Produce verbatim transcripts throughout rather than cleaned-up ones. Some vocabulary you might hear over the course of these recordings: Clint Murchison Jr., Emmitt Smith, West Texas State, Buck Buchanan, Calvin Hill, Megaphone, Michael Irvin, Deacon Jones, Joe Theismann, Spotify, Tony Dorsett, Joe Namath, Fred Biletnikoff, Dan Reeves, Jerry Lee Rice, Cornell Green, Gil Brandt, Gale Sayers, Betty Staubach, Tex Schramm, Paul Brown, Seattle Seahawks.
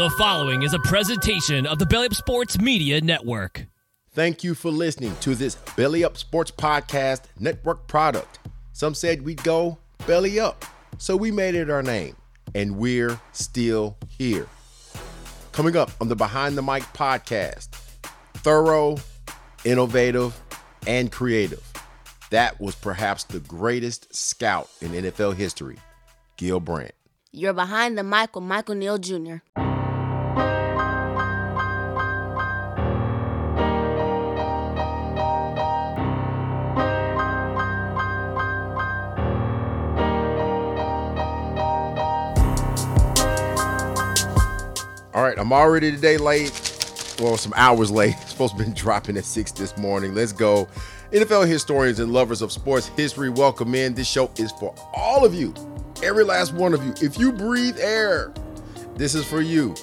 The following is a presentation of the Belly Up Sports Media Network. Thank you for listening to this Belly Up Sports Podcast Network product. Some said we'd go belly up, so we made it our name, and we're still here. Coming up on the Behind the Mic podcast, thorough, innovative, and creative. That was perhaps the greatest scout in N F L history, Gil Brandt. You're behind the mic with Michael Neal Junior All right, I'm already today late. Well, some hours late. It's supposed to be dropping at six this morning. Let's go. N F L historians and lovers of sports history, welcome in. This show is for all of you. Every last one of you. If you breathe air, this is for you.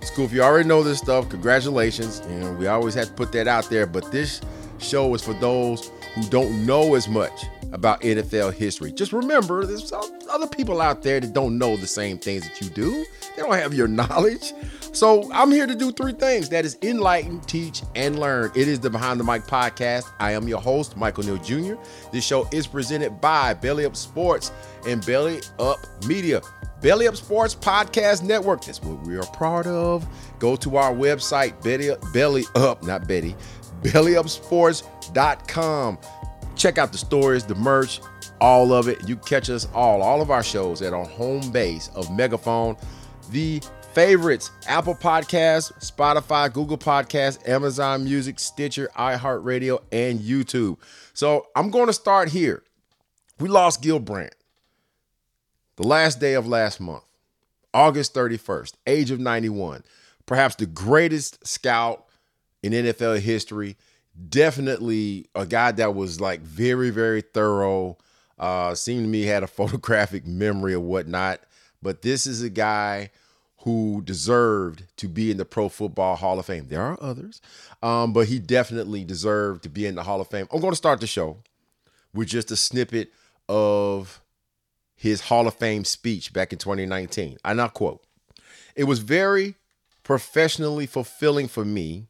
It's cool if you already know this stuff. Congratulations. You know, we always have to put that out there. But this show is for those who don't know as much about N F L history. Just remember, there's other people out there that don't know the same things that you do. They don't have your knowledge. So I'm here to do three things. That is enlighten, teach, and learn. It is the Behind the Mic podcast. I am your host, Michael Neal Junior This show is presented by Belly Up Sports and Belly Up Media. Belly Up Sports Podcast Network. That's what we are proud of. Go to our website, Betty, Belly Up, not Betty, Belly Up Sports dot com. Check out the stories, the merch, all of it. You catch us all, all of our shows at our home base of Megaphone, the favorites, Apple Podcasts, Spotify, Google Podcasts, Amazon Music, Stitcher, iHeartRadio, and YouTube. So I'm going to start here. We lost Gil Brandt the last day of last month, August thirty-first, age of ninety-one. Perhaps the greatest scout in N F L history. Definitely a guy that was like very, very thorough. Uh, seemed to me had a photographic memory or whatnot. But this is a guy who deserved to be in the Pro Football Hall of Fame. There are others, um, but he definitely deserved to be in the Hall of Fame. I'm going to start the show with just a snippet of his Hall of Fame speech back in twenty nineteen. And I'll quote, "It was very professionally fulfilling for me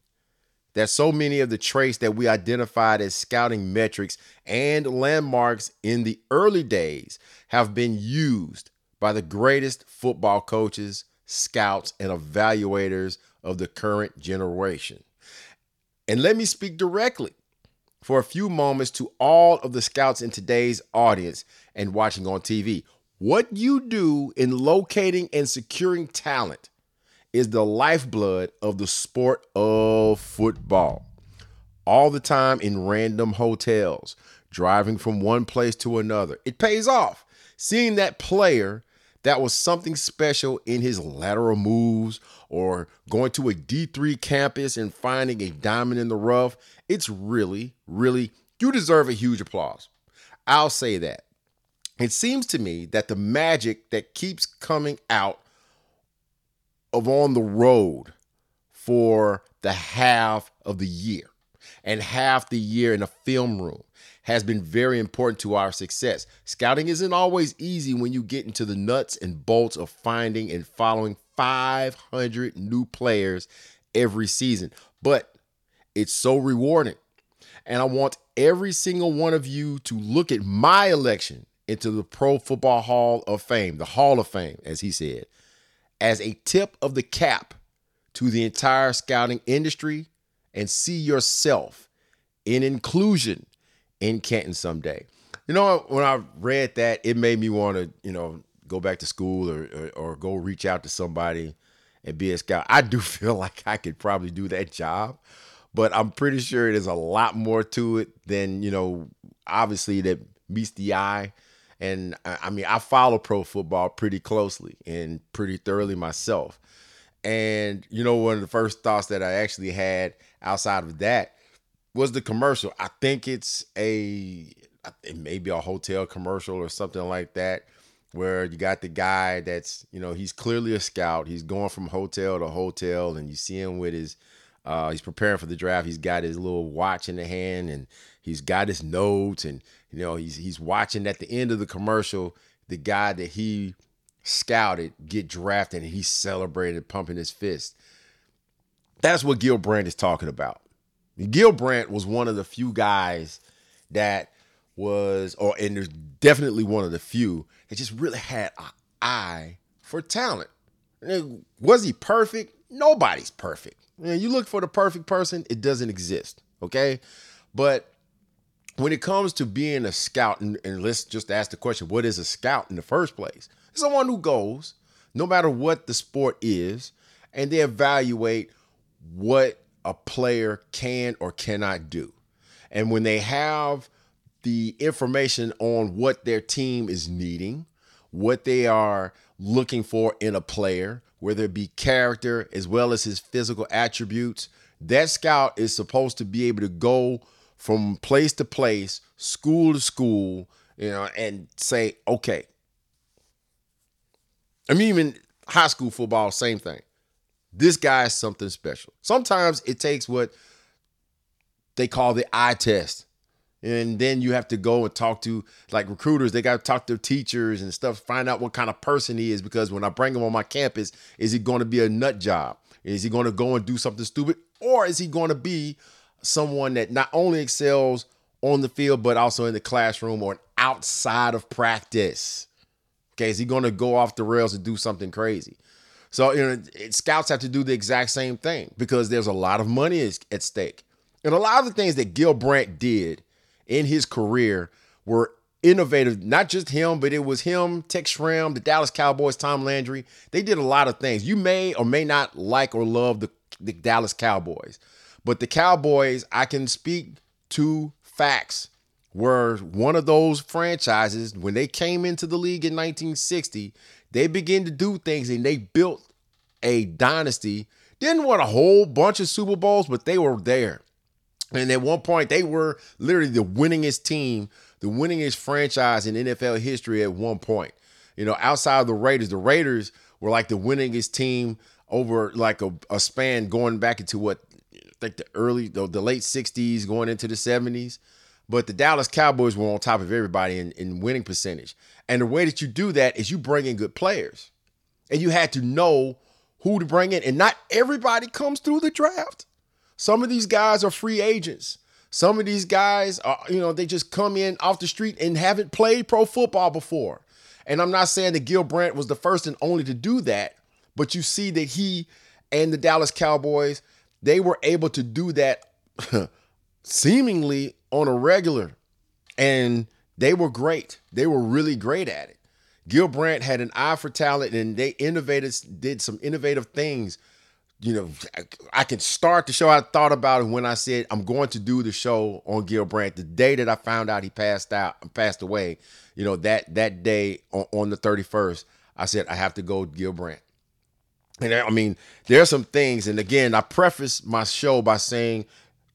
that so many of the traits that we identified as scouting metrics and landmarks in the early days have been used by the greatest football coaches, scouts, and evaluators of the current generation. And let me speak directly for a few moments to all of the scouts in today's audience and watching on T V. What you do in locating and securing talent is the lifeblood of the sport of football. All the time in random hotels, driving from one place to another, it pays off. Seeing that player that was something special in his lateral moves or going to a D three campus and finding a diamond in the rough, it's really, really, you deserve a huge applause. I'll say that. It seems to me that the magic that keeps coming out of on the road for the half of the year and half the year in a film room has been very important to our success. Scouting isn't always easy when you get into the nuts and bolts of finding and following five hundred new players every season, but it's so rewarding. And I want every single one of you to look at my election into the Pro Football Hall of Fame, the Hall of Fame, as he said, as a tip of the cap to the entire scouting industry, and see yourself in inclusion in Canton someday." You know, when I read that, it made me want to, you know, go back to school or, or, or go reach out to somebody and be a scout. I do feel like I could probably do that job, but I'm pretty sure there's a lot more to it than, you know, obviously that meets the eye. And I mean, I follow pro football pretty closely and pretty thoroughly myself. And, you know, one of the first thoughts that I actually had outside of that was the commercial. I think it's a, it may be a hotel commercial or something like that, where you got the guy that's, you know, he's clearly a scout. He's going from hotel to hotel, and you see him with his, uh, he's preparing for the draft. He's got his little watch in the hand, and he's got his notes, and, you know, he's he's watching at the end of the commercial, the guy that he scouted, get drafted, and he celebrated pumping his fist. That's what Gil Brandt is talking about. Gil Brandt was one of the few guys that was, or and there's definitely one of the few that just really had an eye for talent. Was he perfect? Nobody's perfect. You look for the perfect person, it doesn't exist, okay? But when it comes to being a scout, and, and let's just ask the question, what is a scout in the first place? It's someone who goes, no matter what the sport is, and they evaluate what a player can or cannot do. And when they have the information on what their team is needing, what they are looking for in a player, whether it be character as well as his physical attributes, that scout is supposed to be able to go from place to place, school to school, you know, and say, okay. I mean, even high school football, same thing. This guy is something special. Sometimes it takes what they call the eye test. And then you have to go and talk to, like, recruiters. They got to talk to teachers and stuff, find out what kind of person he is, because when I bring him on my campus, is he going to be a nut job? Is he going to go and do something stupid? Or is he going to be someone that not only excels on the field, but also in the classroom or outside of practice? Okay, is he going to go off the rails and do something crazy? So, you know, scouts have to do the exact same thing because there's a lot of money at stake. And a lot of the things that Gil Brandt did in his career were innovative. Not just him, but it was him, Tex Schramm, the Dallas Cowboys, Tom Landry. They did a lot of things. You may or may not like or love the, the Dallas Cowboys, but the Cowboys, I can speak to facts, were one of those franchises when they came into the league in nineteen sixty, they began to do things and they built a dynasty. Didn't win a whole bunch of Super Bowls, but they were there. And at one point, they were literally the winningest team, the winningest franchise in N F L history at one point. You know, outside of the Raiders, the Raiders were like the winningest team over like a, a span going back into what, I think the early, the, the late sixties, going into the seventies. But the Dallas Cowboys were on top of everybody in, in winning percentage. And the way that you do that is you bring in good players. And you had to know who to bring in. And not everybody comes through the draft. Some of these guys are free agents. Some of these guys are, you know, they just come in off the street and haven't played pro football before. And I'm not saying that Gil Brandt was the first and only to do that, but you see that he and the Dallas Cowboys, they were able to do that seemingly on a regular. And they were great. They were really great at it. Gil Brandt had an eye for talent, and they innovated, did some innovative things. You know, I can start the show. I thought about it when I said I'm going to do the show on Gil Brandt. The day that I found out he passed out, passed away, you know, that that day on, on the thirty-first, I said I have to go Gil Brandt. And I mean, there are some things. And again, I preface my show by saying,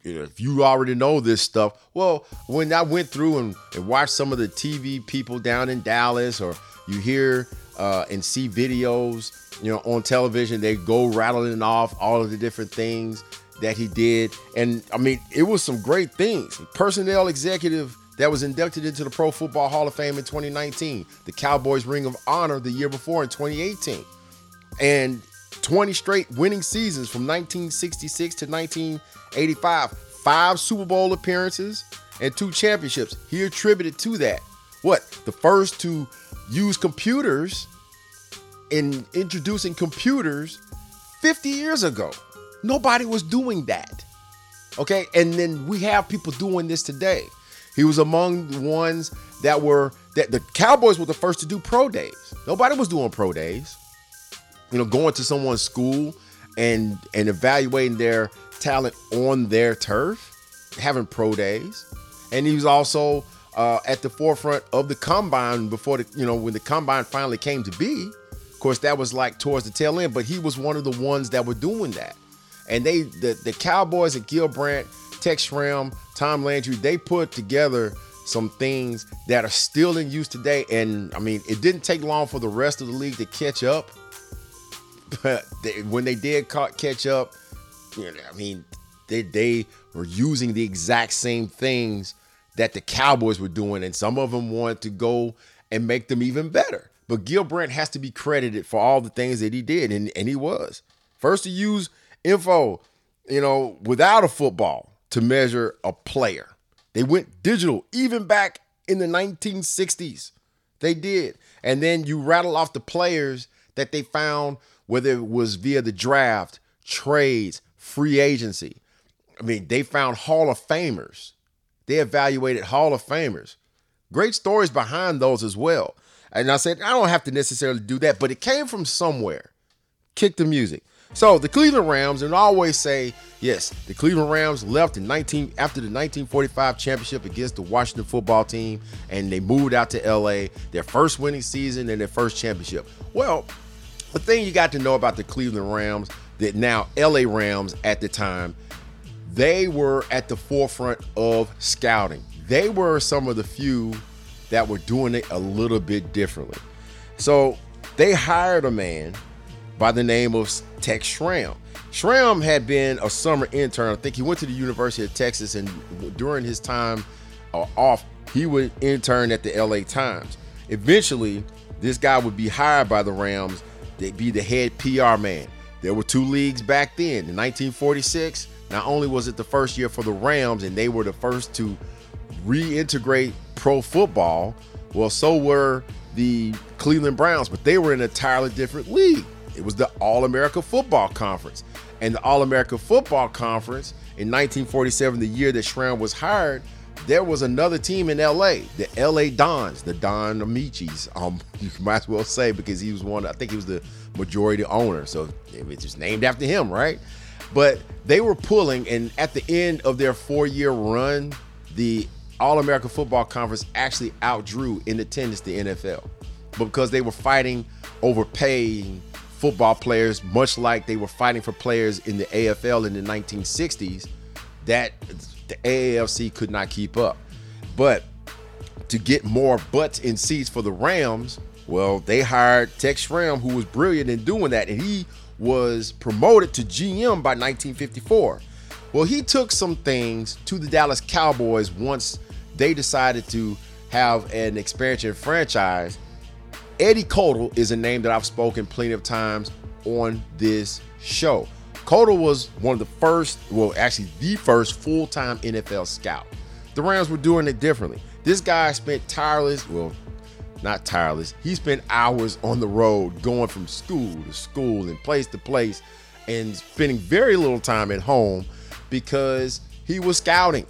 you know, if you already know this stuff, well, when I went through and, and watched some of the T V people down in Dallas, or you hear uh, and see videos, you know, on television, they go rattling off all of the different things that he did. And I mean, it was some great things. Personnel executive that was inducted into the Pro Football Hall of Fame in twenty nineteen, the Cowboys Ring of Honor the year before in twenty eighteen, and twenty straight winning seasons from nineteen sixty-six to nineteen eighty-five, five Super Bowl appearances and two championships. He attributed to that, what, the first to use computers in introducing computers fifty years ago. Nobody was doing that. Okay. And then we have people doing this today. He was among the ones that were, that the Cowboys were the first to do pro days. Nobody was doing pro days. You know, going to someone's school and and evaluating their talent on their turf, having pro days. And he was also uh, at the forefront of the combine before the, you know, when the combine finally came to be. Of course, that was like towards the tail end, but he was one of the ones that were doing that. And they, the, the Cowboys and Gil Brandt, Tex Schramm, Tom Landry, they put together some things that are still in use today. And I mean, it didn't take long for the rest of the league to catch up. But they, when they did catch up, you know, I mean, they they were using the exact same things that the Cowboys were doing, and some of them wanted to go and make them even better. But Gil Brandt has to be credited for all the things that he did, and, and he was. First to use info, you know, without a football to measure a player. They went digital, even back in the nineteen sixties. They did. And then you rattle off the players that they found, whether it was via the draft, trades, free agency. I mean, they found Hall of Famers. They evaluated Hall of Famers. Great stories behind those as well. And I said, I don't have to necessarily do that, but it came from somewhere. Kick the music. So the Cleveland Rams, and I always say, yes, the Cleveland Rams left in nineteen after the nineteen forty-five championship against the Washington football team, and they moved out to L A, their first winning season and their first championship. Well, the thing you got to know about the Cleveland Rams, that now L A Rams at the time, they were at the forefront of scouting. They were some of the few that were doing it a little bit differently. So they hired a man by the name of Tex Schramm. Schramm had been a summer intern. I think he went to the University of Texas, and during his time uh, off, he would intern at the L A Times. Eventually, this guy would be hired by the Rams. They'd be the head P R man. There were two leagues back then. In nineteen forty-six, not only was it the first year for the Rams, and they were the first to reintegrate pro football, well, so were the Cleveland Browns, but they were in an entirely different league. It was the All-America Football Conference. And the All-America Football Conference in nineteen forty-seven, the year that Schramm was hired, there was another team in L A, the L A Dons, the Don Amici's, um, you might as well say, because he was one, I think he was the majority owner. So it's just named after him, right? But they were pulling, and at the end of their four-year run, the All-America Football Conference actually outdrew in attendance the N F L, because they were fighting over paying football players, much like they were fighting for players in the A F L in the nineteen sixties, that the A A F C could not keep up. But to get more butts in seats for the Rams, well, they hired Tex Schramm, who was brilliant in doing that, and he was promoted to G M by nineteen fifty-four. Well, he took some things to the Dallas Cowboys once they decided to have an expansion franchise. Eddie Kotal is a name that I've spoken plenty of times on this show. Kotal was one of the first, well, actually the first full-time N F L scout. The Rams were doing it differently. This guy spent tireless, well, not tireless, he spent hours on the road going from school to school and place to place, and spending very little time at home, because he was scouting,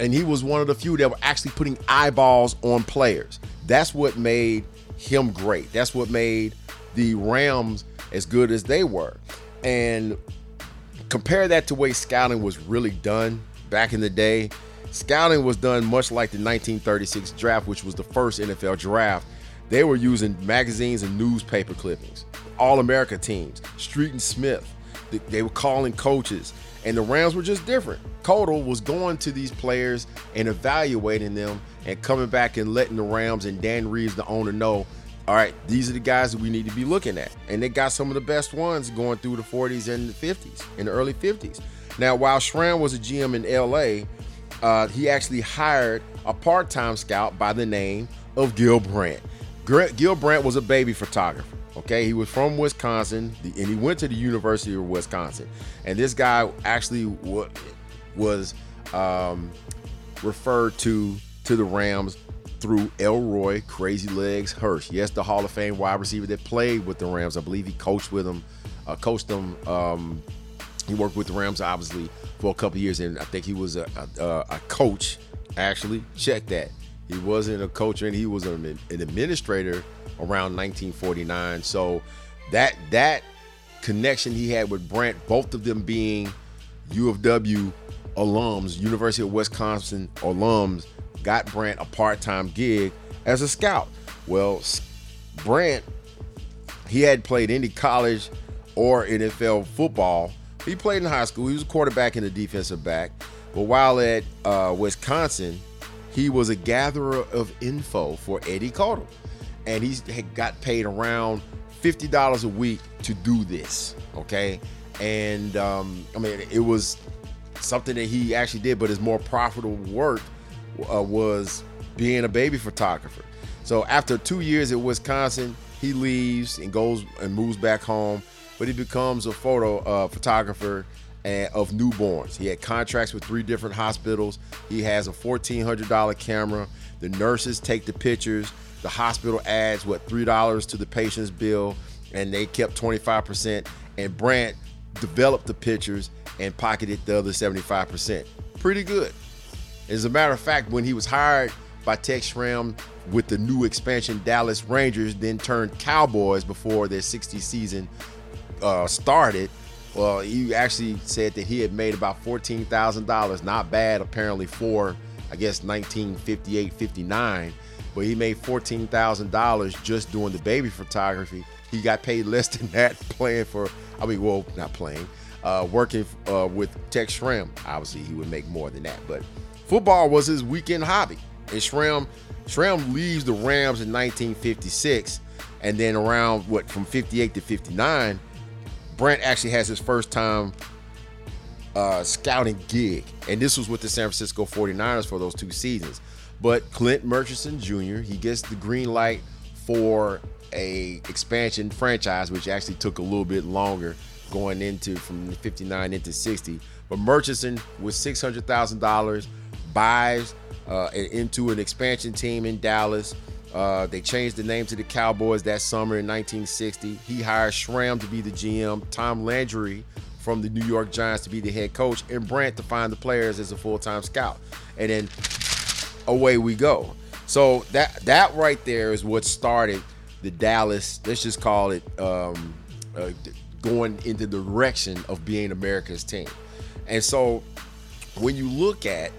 and he was one of the few that were actually putting eyeballs on players. That's what made him great. That's what made the Rams as good as they were. And compare that to the way scouting was really done back in the day. Scouting was done much like the nineteen thirty-six draft, which was the first N F L draft. They were using magazines and newspaper clippings, All-America teams, Street and Smith. They were calling coaches, and the Rams were just different. Kotal was going to these players and evaluating them and coming back and letting the Rams and Dan Reeves, the owner, know, all right, these are the guys that we need to be looking at. And they got some of the best ones going through the forties and the fifties, in the early fifties. Now, while Schramm was a G M in L A, uh, he actually hired a part-time scout by the name of Gil Brandt. Gil Brandt was a baby photographer. Okay, he was from Wisconsin, and he went to the University of Wisconsin. And this guy actually w- was um, referred to to the Rams through Elroy Crazy Legs Hirsch. Yes, the Hall of Fame wide receiver that played with the Rams. I believe he coached with them, uh, coached them. Um, he worked with the Rams, obviously, for a couple of years, and I think he was a, a, a coach, actually. Check that. He wasn't a coach, and he was an, an administrator around nineteen forty-nine. So that that connection he had with Brandt, both of them being U of W alums, University of Wisconsin alums, got Brandt a part-time gig as a scout. Well, Brandt, he hadn't played any college or N F L football. He played in high school. He was a quarterback and a defensive back. But while at uh, Wisconsin, he was a gatherer of info for Eddie Kotal. And he had got paid around fifty dollars a week to do this, okay? And, um, I mean, it was something that he actually did, but his more profitable work uh, was being a baby photographer. So after two years at Wisconsin, He leaves and goes and moves back home, but he becomes a photo uh, photographer and, of newborns. He had contracts with three different hospitals. He has a fourteen hundred dollars camera. The nurses take the pictures. The hospital adds, what, three dollars to the patient's bill, and they kept twenty-five percent. And Brandt developed the pictures and pocketed the other seventy-five percent. Pretty good. As a matter of fact, when he was hired by Tex Schramm with the new expansion Dallas Rangers, then turned Cowboys before their sixtieth season uh, started, well, he actually said that he had made about fourteen thousand dollars. Not bad, apparently, for, I guess, nineteen fifty-eight fifty-nine. But he made fourteen thousand dollars just doing the baby photography. He got paid less than that playing for, I mean, well, not playing, uh, working uh, with Tex Schramm. Obviously, he would make more than that, but football was his weekend hobby. And Schramm, Schramm leaves the Rams in nineteen fifty-six, and then around, what, from fifty-eight to fifty-nine, Brandt actually has his first time uh, scouting gig, and this was with the San Francisco forty-niners for those two seasons. But Clint Murchison Junior, he gets the green light for a expansion franchise, which actually took a little bit longer, going into from fifty-nine into sixty. But Murchison, with six hundred thousand dollars, buys uh, into an expansion team in Dallas. Uh, they changed the name to the Cowboys that summer in nineteen sixty. He hires Schramm to be the G M, Tom Landry from the New York Giants to be the head coach, and Brandt to find the players as a full-time scout. And then away we go. So that that right there is what started the Dallas, let's just call it, um, uh, going in the direction of being America's team. And so when you look at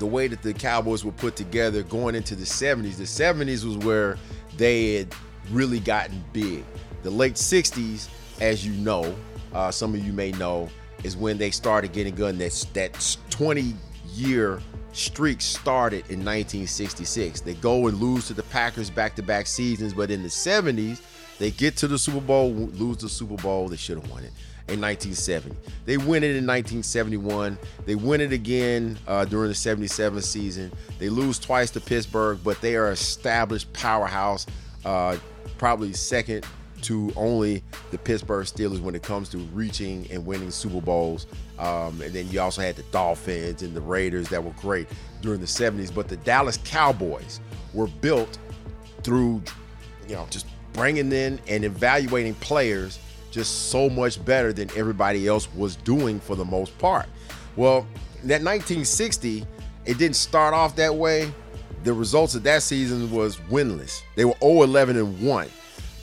the way that the Cowboys were put together going into the seventies, the seventies was where they had really gotten big. The late sixties, as you know, uh, some of you may know, is when they started getting good. That's that twenty-year streak started in nineteen sixty-six. They go and lose to the Packers back-to-back seasons, but in the seventies, they get to the Super Bowl, lose the Super Bowl. They should have won it in nineteen seventy. They win it in nineteen seventy-one. They win it again uh, during the seventy-seven season. They lose twice to Pittsburgh, but they are established powerhouse, uh, probably second to only the Pittsburgh Steelers when it comes to reaching and winning Super Bowls. Um, and then you also had the Dolphins and the Raiders that were great during the seventies. But the Dallas Cowboys were built through, you know, just bringing in and evaluating players just so much better than everybody else was doing for the most part. Well, that nineteen sixty, it didn't start off that way. The results of that season was winless. They were oh eleven and one.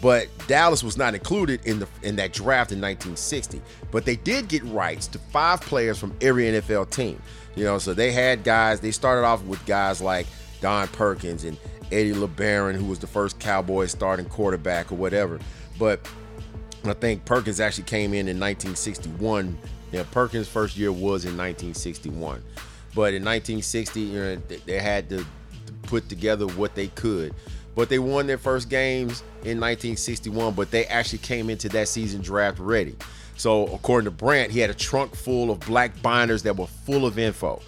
But Dallas was not included in the in that draft in nineteen sixty. But they did get rights to five players from every N F L team. You know, so they had guys, they started off with guys like Don Perkins and Eddie LeBaron, who was the first Cowboys starting quarterback or whatever. But I think Perkins actually came in in nineteen sixty-one. Yeah, Perkins' first year was in nineteen sixty-one. But in nineteen sixty, you know, they had to put together what they could. But they won their first games in nineteen sixty-one, but they actually came into that season draft ready. So according to Brandt, he had a trunk full of black binders that were full of info.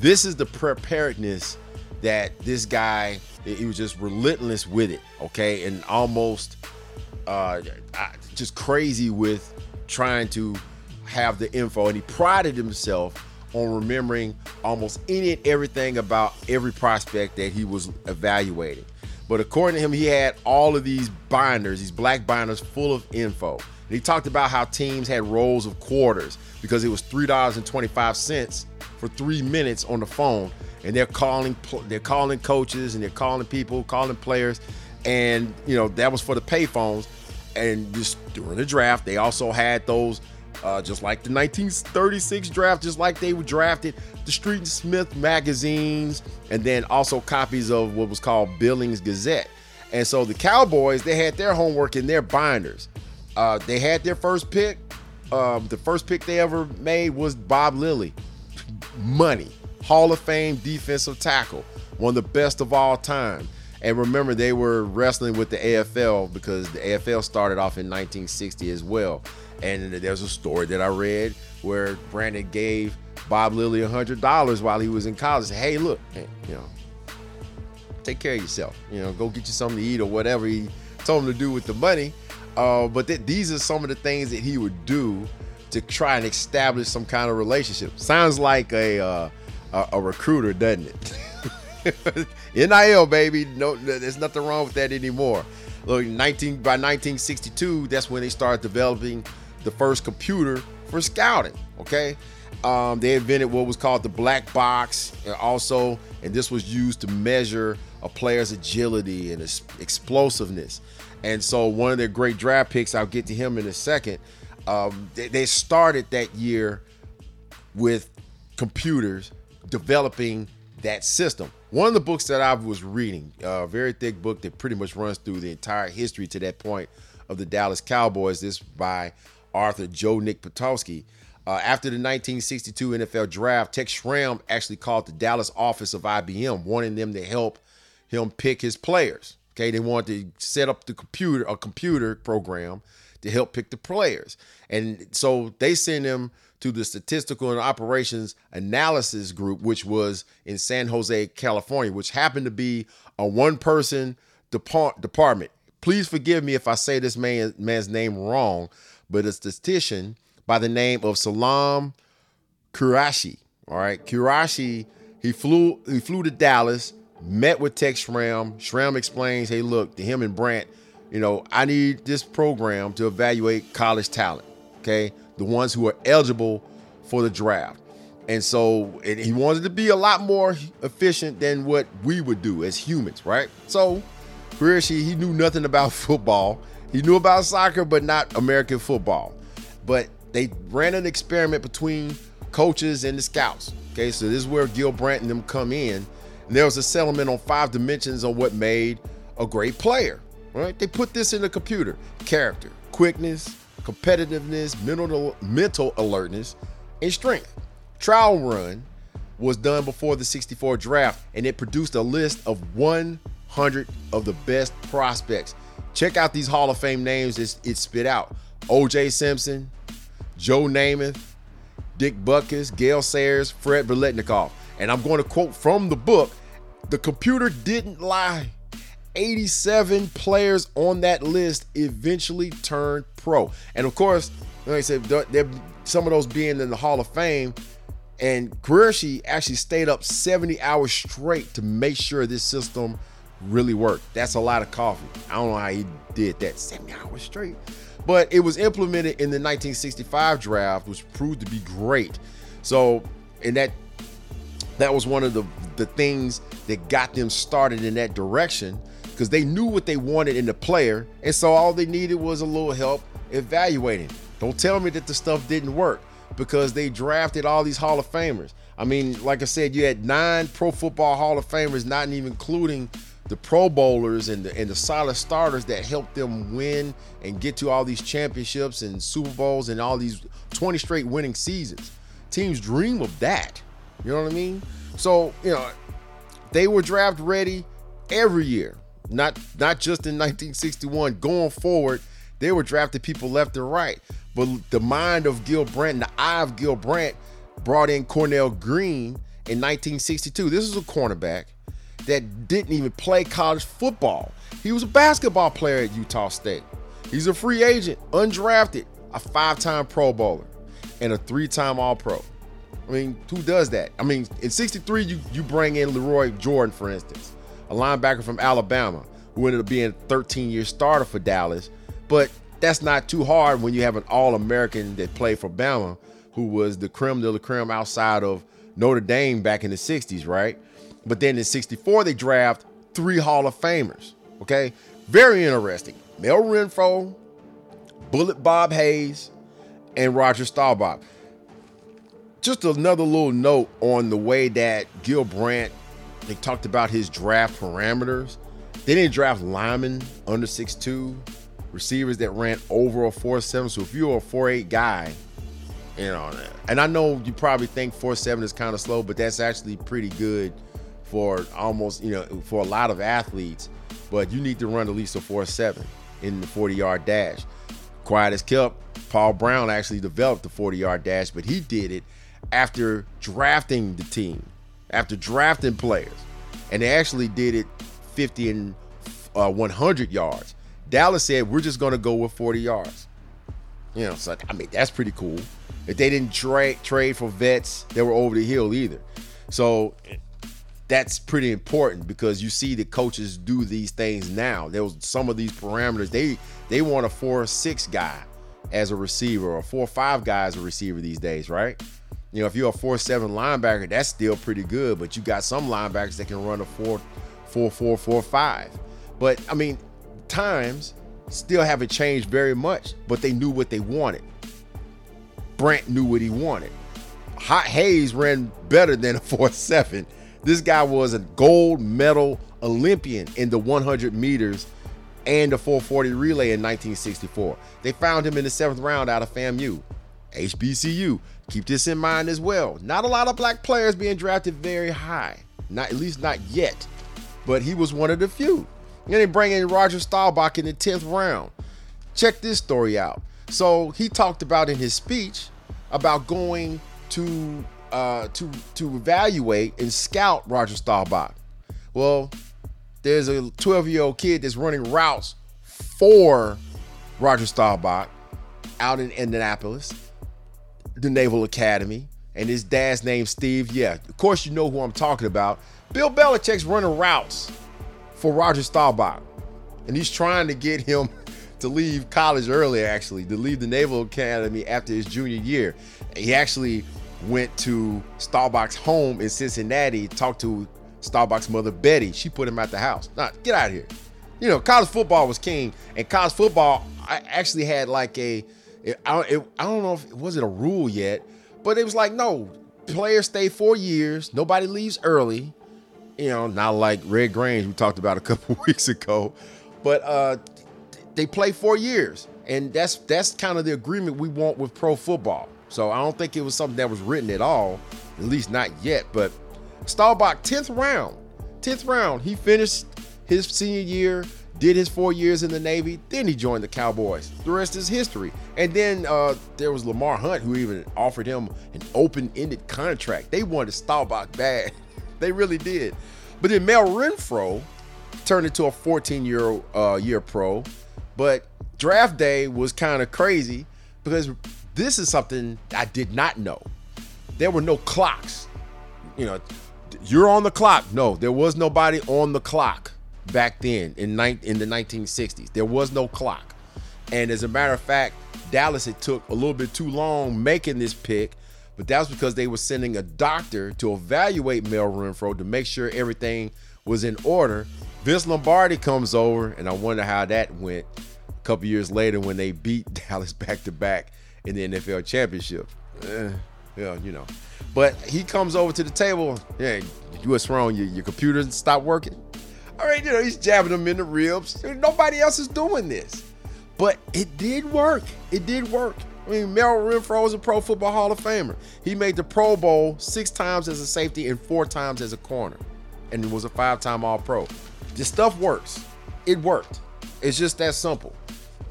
This is the preparedness that this guy, he was just relentless with it, okay? And almost uh, just crazy with trying to have the info. And he prided himself on remembering almost any and everything about every prospect that he was evaluating. But according to him, he had all of these binders, these black binders full of info. And he talked about how teams had rolls of quarters because it was three dollars and twenty-five cents for three minutes on the phone. And they're calling they're calling coaches and they're calling people, calling players. And, you know, that was for the payphones. And just during the draft, they also had those, uh, just like the nineteen thirty-six draft, just like they were drafted, the Street and Smith magazines, and then also copies of what was called Billings Gazette. And so the Cowboys, they had their homework in their binders. Uh, they had their first pick. Uh, the first pick they ever made was Bob Lilly. Money. Hall of Fame defensive tackle. One of the best of all time. And remember, they were wrestling with the A F L because the A F L started off in nineteen sixty as well. And there's a story that I read where Brandon gave Bob Lilly one hundred dollars while he was in college. Hey, look, man, you know, take care of yourself. You know, go get you something to eat or whatever. He told him to do with the money. Uh, but th- these are some of the things that he would do to try and establish some kind of relationship. Sounds like a uh, a, a recruiter, doesn't it? N I L, baby. No, there's nothing wrong with that anymore. Look, nineteen by nineteen sixty-two, that's when they started developing the first computer for scouting. Okay, um, they invented what was called the black box, and also, and this was used to measure a player's agility and his explosiveness. And so, one of their great draft picks, I'll get to him in a second. Um, they, they started that year with computers developing that system. One of the books that I was reading, a very thick book that pretty much runs through the entire history to that point of the Dallas Cowboys, this by author Joe Nick Patowski. Uh, after the nineteen sixty-two N F L draft, Tex Schramm actually called the Dallas office of I B M, wanting them to help him pick his players. Okay, they wanted to set up the computer, a computer program to help pick the players. And so they sent him to the Statistical and Operations Analysis Group, which was in San Jose, California, which happened to be a one-person depart- department. Please forgive me if I say this man, man's name wrong, but a statistician by the name of Salam Qureishi. All right, Qureishi, he flew, he flew to Dallas, met with Tex Schramm. Schramm explains, hey, look, to him and Brandt, you know, I need this program to evaluate college talent, okay? The ones who are eligible for the draft. And so and he wanted to be a lot more efficient than what we would do as humans, right? So Qureishi, he knew nothing about football. He knew about soccer, but not American football. But they ran an experiment between coaches and the scouts, okay? So this is where Gil Brandt and them come in. And there was a settlement on five dimensions on what made a great player. Right? They put this in the computer: character, quickness, competitiveness, mental mental alertness, and strength. Trial run was done before the sixty-four draft, and it produced a list of one hundred of the best prospects. Check out these Hall of Fame names it, it spit out: O J Simpson, Joe Namath, Dick Butkus, Gale Sayers, Fred Biletnikoff. And I'm going to quote from the book: "The computer didn't lie. eighty-seven players on that list eventually turned pro." And of course, like I said, some of those being in the Hall of Fame, and Qureishi actually stayed up seventy hours straight to make sure this system really worked. That's a lot of coffee. I don't know how he did that, seventy hours straight. But it was implemented in the nineteen sixty-five draft, which proved to be great. So, and that that was one of the, the things that got them started in that direction, because they knew what they wanted in the player, and so all they needed was a little help evaluating. Don't tell me that the stuff didn't work, because they drafted all these Hall of Famers. I mean, like I said, you had nine Pro Football Hall of Famers, not even including the Pro Bowlers and the, and the solid starters that helped them win and get to all these championships and Super Bowls and all these twenty straight winning seasons. Teams dream of that, you know what I mean? So, you know, they were draft ready every year. Not not just in nineteen sixty-one, going forward, they were drafting people left and right. But the mind of Gil Brandt and the eye of Gil Brandt brought in Cornell Green in nineteen sixty-two. This is a cornerback that didn't even play college football. He was a basketball player at Utah State. He's a free agent, undrafted, a five-time Pro Bowler, and a three-time All-Pro. I mean, who does that? I mean, in sixty-three, you, you bring in Leroy Jordan, for instance, a linebacker from Alabama who ended up being a thirteen-year starter for Dallas. But that's not too hard when you have an All-American that played for Bama, who was the creme de la creme outside of Notre Dame back in the sixties, right? But then in sixty-four, they draft three Hall of Famers, okay? Very interesting. Mel Renfro, Bullet Bob Hayes, and Roger Staubach. Just another little note on the way that Gil Brandt, they talked about his draft parameters. They didn't draft linemen under six two, receivers that ran over a four seven. So if you're a four eight guy, you know, and I know you probably think four seven is kind of slow, but that's actually pretty good for almost, you know, for a lot of athletes. But you need to run at least a four seven in the forty-yard dash. Quiet as kept, Paul Brown actually developed the forty-yard dash, but he did it after drafting the team, after drafting players. And they actually did it fifty and uh, one hundred yards. Dallas said, we're just going to go with forty yards. You know, it's like, I mean, that's pretty cool. If they didn't tra- trade for vets, they were over the hill either. So that's pretty important because you see the coaches do these things now. There was some of these parameters. They they want a four six guy as a receiver or a four five guy as a receiver these days, right? You know, if you're a four seven linebacker, that's still pretty good, but you got some linebackers that can run a four four four four five. But, I mean, times still haven't changed very much, but they knew what they wanted. Brandt knew what he wanted. Hot Hayes ran better than a four seven. This guy was a gold medal Olympian in the one hundred meters and the four forty relay in nineteen sixty-four. They found him in the seventh round out of FAMU. H B C U. Keep this in mind as well. Not a lot of black players being drafted very high. Not, at least not yet. But he was one of the few. And they bring in Roger Staubach in the tenth round. Check this story out. So he talked about in his speech about going to uh, to to evaluate and scout Roger Staubach. Well, there's a twelve-year-old kid that's running routes for Roger Staubach out in Indianapolis, the Naval Academy, and his dad's name's Steve. Yeah, of course you know who I'm talking about. Bill Belichick's running routes for Roger Staubach, and he's trying to get him to leave college early, actually, to leave the Naval Academy after his junior year. He actually went to Staubach's home in Cincinnati, talked to Staubach's mother, Betty. She put him out the house. Nah, get out of here. You know, college football was king, and college football I actually had like a, it, I, it, I don't know if it wasn't a rule yet, but it was like, no, players stay four years, nobody leaves early. You know, not like Red Grange we talked about a couple weeks ago, but uh, they play four years, and that's that's kind of the agreement we want with pro football. So I don't think it was something that was written at all, at least not yet. But Staubach, tenth round, tenth round, he finished his senior year, did his four years in the Navy, then he joined the Cowboys. The rest is history. And then uh, there was Lamar Hunt, who even offered him an open-ended contract. They wanted Staubach bad. They really did. But then Mel Renfro turned into a fourteen-year uh, year pro. But draft day was kind of crazy because this is something I did not know. There were no clocks. You know, you're on the clock. No, there was nobody on the clock back then in, ni- in the nineteen sixties. There was no clock. And as a matter of fact, Dallas, it took a little bit too long making this pick. But that was because they were sending a doctor to evaluate Mel Renfro to make sure everything was in order. Vince Lombardi comes over, and I wonder how that went a couple years later when they beat Dallas back-to-back in the N F L championship. Eh, yeah, you know. But he comes over to the table. Hey, what's wrong? Your, your computer stopped working? All right, you know, he's jabbing them in the ribs. Nobody else is doing this. But it did work. It did work. I mean, Mel Renfro is a Pro Football Hall of Famer. He made the Pro Bowl six times as a safety and four times as a corner, and was a five-time All-Pro. This stuff works. It worked. It's just that simple.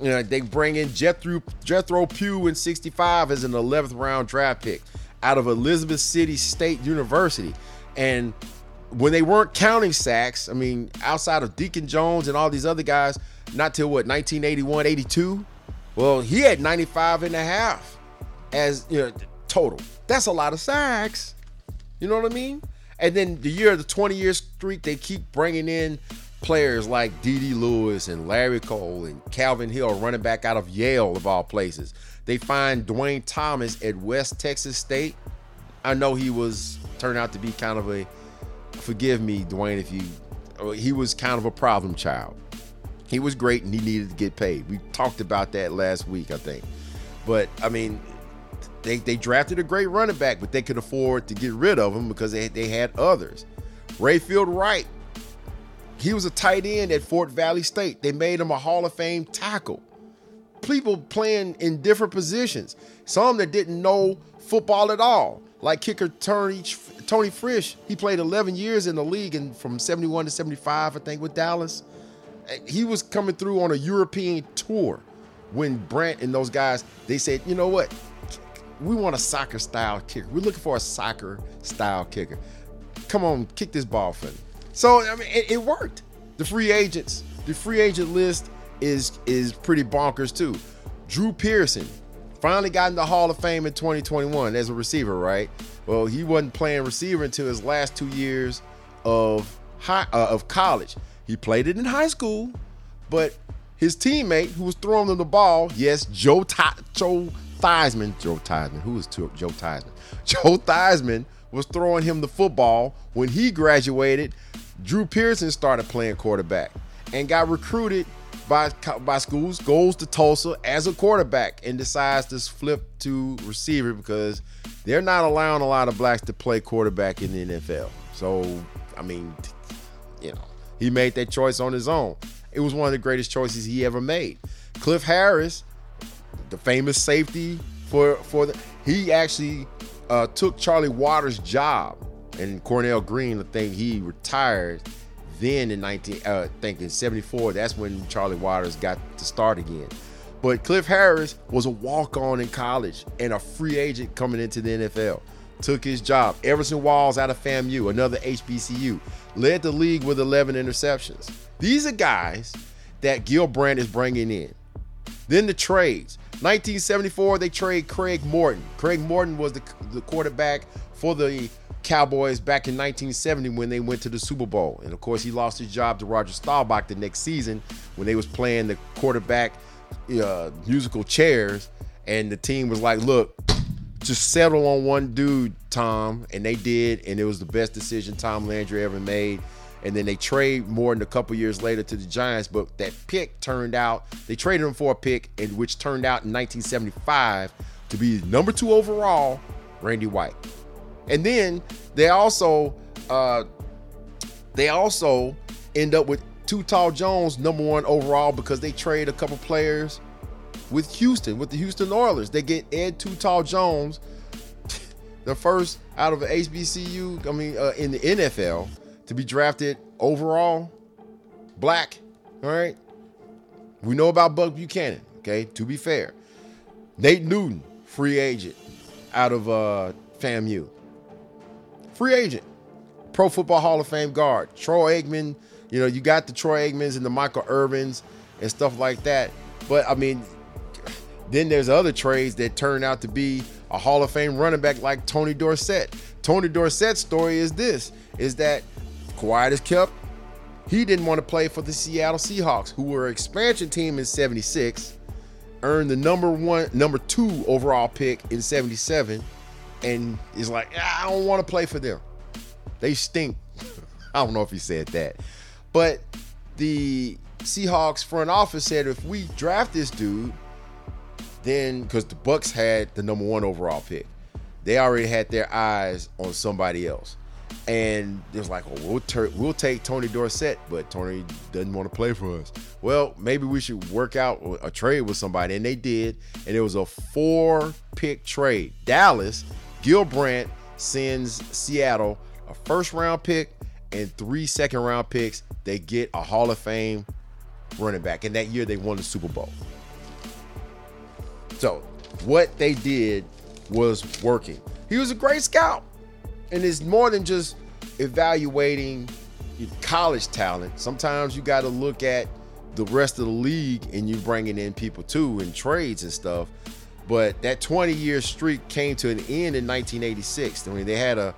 You know, they bring in Jethro, Jethro Pugh in sixty-five as an eleventh round draft pick out of Elizabeth City State University. And when they weren't counting sacks, I mean, outside of Deacon Jones and all these other guys, not till what, nineteen eighty-one, eighty-two? Well, he had ninety-five and a half as, you know, total. That's a lot of sacks. You know what I mean? And then the year of the twenty-year streak, they keep bringing in players like D D. Lewis and Larry Cole and Calvin Hill, running back out of Yale, of all places. They find Dwayne Thomas at West Texas State. I know he was turned out to be kind of a, forgive me, Dwayne, if you, he was kind of a problem child. He was great, and he needed to get paid. We talked about that last week, I think. But, I mean, they they drafted a great running back, but they could afford to get rid of him because they, they had others. Rayfield Wright, he was a tight end at Fort Valley State. They made him a Hall of Fame tackle. People playing in different positions. Some that didn't know football at all, like kicker Tony, Tony Frisch. He played eleven years in the league, and from seventy-one to seventy-five, I think, with Dallas. He was coming through on a European tour when Brandt and those guys, they said, you know what? We want a soccer-style kicker. We're looking for a soccer-style kicker. Come on, kick this ball for me. So, I mean, it, it worked. The free agents, the free agent list, is is pretty bonkers too. Drew Pearson finally got in the Hall of Fame in twenty twenty-one as a receiver, right? Well, he wasn't playing receiver until his last two years of high, uh, of college. He played it in high school, but his teammate who was throwing him the ball, yes, Joe Th- Joe Theismann, Joe Theismann, who is Joe Theismann? Joe Theismann was throwing him the football. When he graduated, Drew Pearson started playing quarterback and got recruited by by schools, goes to Tulsa as a quarterback and decides to flip to receiver because they're not allowing a lot of blacks to play quarterback in the N F L. So, I mean, you know, he made that choice on his own. It was one of the greatest choices he ever made. Cliff Harris, the famous safety for, for the, he actually uh, took Charlie Waters' job and Cornell Green. I think he retired then in nineteen, uh, I think in seventy-four. That's when Charlie Waters got to start again. But Cliff Harris was a walk-on in college and a free agent coming into the N F L. Took his job. Everson Walls out of FAMU, another H B C U. Led the league with eleven interceptions. These are guys that Gil Brandt is bringing in. Then the trades. nineteen seventy-four, they trade Craig Morton. Craig Morton was the, the quarterback for the Cowboys back in nineteen seventy when they went to the Super Bowl. And, of course, he lost his job to Roger Staubach the next season when they was playing the quarterback uh, musical chairs. And the team was like, look, just settle on one dude, Tom. And they did, and it was the best decision Tom Landry ever made. And then they trade Morton a couple years later to the Giants, but that pick turned out, they traded him for a pick, and which turned out in nineteen seventy-five to be number two overall, Randy White. And then they also uh, they also end up with Tutal Jones, number one overall, because they trade a couple players with Houston, with the Houston Oilers. They get Ed Tutal Jones, the first out of H B C U, I mean, uh, in the N F L, to be drafted overall, black, all right? We know about Buck Buchanan, okay, to be fair. Nate Newton, free agent out of uh, FAMU. Free agent. Pro Football Hall of Fame guard. Troy Aikman, you know, you got the Troy Aikmans and the Michael Irvins and stuff like that. But, I mean, then there's other trades that turn out to be a Hall of Fame running back like Tony Dorsett. Tony Dorsett's story is this, is that quiet is kept. He didn't want to play for the Seattle Seahawks, who were an expansion team in seventy-six, earned the number one, number two overall pick in seventy-seven, and is like, I don't want to play for them. They stink. I don't know if he said that. But the Seahawks front office said, if we draft this dude, then, because the Bucks had the number one overall pick, they already had their eyes on somebody else. And it was like, oh, we'll, ter- we'll take Tony Dorsett, but Tony doesn't want to play for us. Well, maybe we should work out a trade with somebody. And they did. And it was a four-pick trade. Dallas, Gil Brandt sends Seattle a first-round pick and three second-round picks. They get a Hall of Fame running back. And that year, they won the Super Bowl. So what they did was working. He was a great scout. And it's more than just evaluating your college talent. Sometimes you got to look at the rest of the league, and you bringing in people too, and trades and stuff. But that twenty-year streak came to an end in nineteen eighty-six. I mean, they had a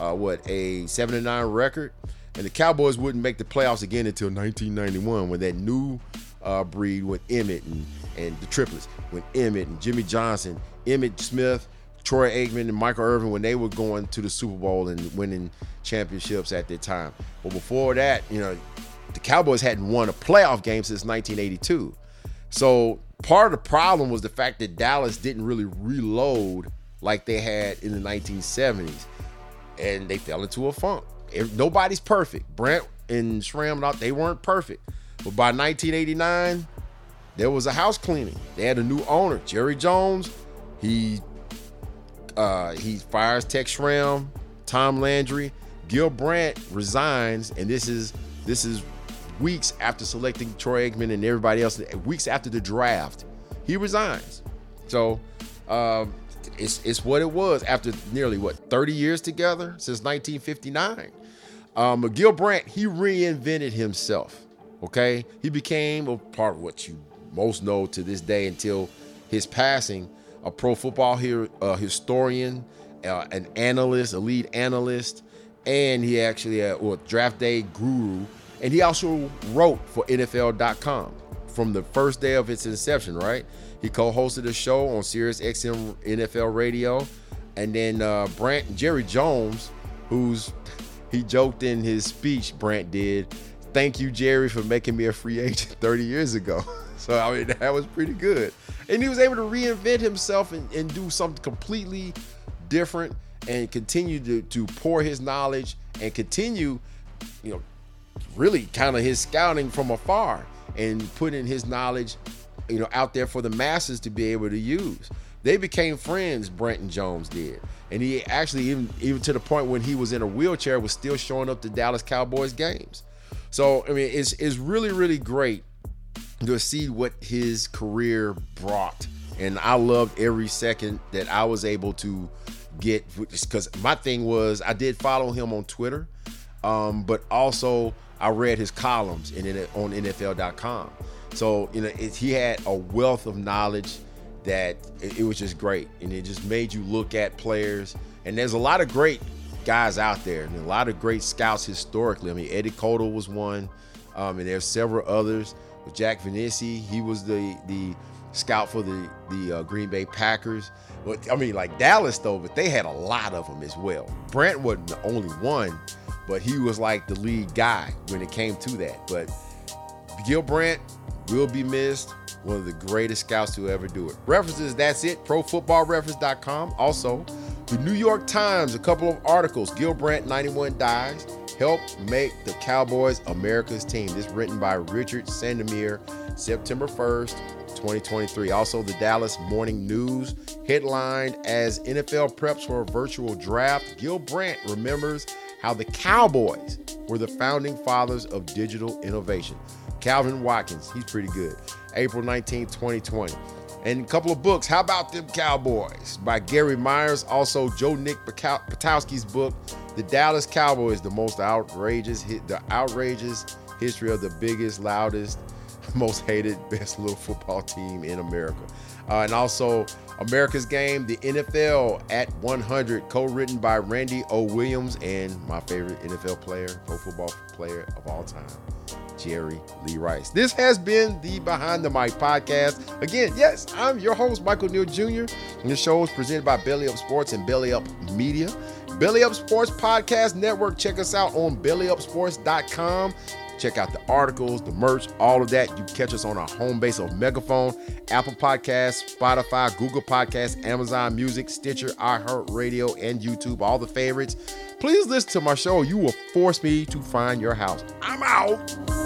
uh, what a seven and nine record, and the Cowboys wouldn't make the playoffs again until nineteen ninety-one, when that new uh, breed with Emmitt and, and the triplets, when Emmitt and Jimmy Johnson, Emmitt Smith, Troy Aikman, and Michael Irvin, when they were going to the Super Bowl and winning championships at their time. But before that, you know, the Cowboys hadn't won a playoff game since nineteen eighty-two. So part of the problem was the fact that Dallas didn't really reload like they had in the nineteen seventies. And they fell into a funk. Nobody's perfect. Brandt and Schramm, they weren't perfect. But by nineteen eighty-nine, there was a house cleaning. They had a new owner, Jerry Jones. He... Uh, he fires Tex Schramm, Tom Landry, Gil Brandt resigns, and this is this is weeks after selecting Troy Aikman and everybody else. Weeks after the draft, he resigns. So uh, it's it's what it was after nearly what thirty years together since nineteen fifty-nine. Um, Gil Brandt, he reinvented himself. Okay, he became a part of what you most know to this day until his passing, a pro football hero, a historian, uh, an analyst, a lead analyst, and he actually a well, draft day guru. And he also wrote for N F L dot com from the first day of its inception, right? He co-hosted a show on Sirius X M N F L radio. And then uh, Brandt, Jerry Jones, who's he joked in his speech, Brandt did, "Thank you, Jerry, for making me a free agent thirty years ago." So, I mean, that was pretty good. And he was able to reinvent himself and, and do something completely different and continue to, to pour his knowledge and continue, you know, really kind of his scouting from afar and putting his knowledge, you know, out there for the masses to be able to use. They became friends, Brandt and Jones did. And he actually, even, even to the point when he was in a wheelchair, was still showing up to Dallas Cowboys games. So, I mean, it's, it's really, really great to see what his career brought. And I loved every second that I was able to get, because my thing was I did follow him on Twitter, um, but also I read his columns in, in on N F L dot com. So, you know, it, he had a wealth of knowledge that it, it was just great. And it just made you look at players. And there's a lot of great guys out there and a lot of great scouts historically. I mean, Eddie Kotal was one, um, and there's several others. With Jack Vannesi, he was the the scout for the the uh, Green Bay Packers. Well, I mean, like Dallas though, but they had a lot of them as well. Brandt wasn't the only one, but he was like the lead guy when it came to that. But Gil Brandt will be missed. One of the greatest scouts to ever do it. References, that's it. Pro Football Reference dot com. Also, the New York Times, a couple of articles. Gil Brandt, ninety-one dies. Help make the Cowboys America's team. This written by Richard Sandemir, September first, twenty twenty-three. Also, the Dallas Morning News, headlined as N F L preps for a virtual draft. Gil Brandt remembers how the Cowboys were the founding fathers of digital innovation. Calvin Watkins, he's pretty good. April nineteenth, twenty twenty. And a couple of books. How About Them Cowboys by Gary Myers. Also, Joe Nick Patowski's book, The Dallas Cowboys, the most outrageous, the outrageous history of the biggest, loudest, most hated, best little football team in America. Uh, and also, America's Game, the N F L at one hundred, co-written by Randy O. Williams and my favorite N F L player, pro football player of all time, Jerry Lee Rice. This has been the Behind the Mic podcast. Again, yes, I'm your host, Michael Neal Junior And the show is presented by Belly Up Sports and Belly Up Media. Belly Up Sports Podcast Network. Check us out on Belly Up Sports dot com. Check out the articles, the merch, all of that. You catch us on our home base of Megaphone, Apple Podcasts, Spotify, Google Podcasts, Amazon Music, Stitcher, iHeartRadio, and YouTube, all the favorites. Please listen to my show. You will force me to find your house. I'm out.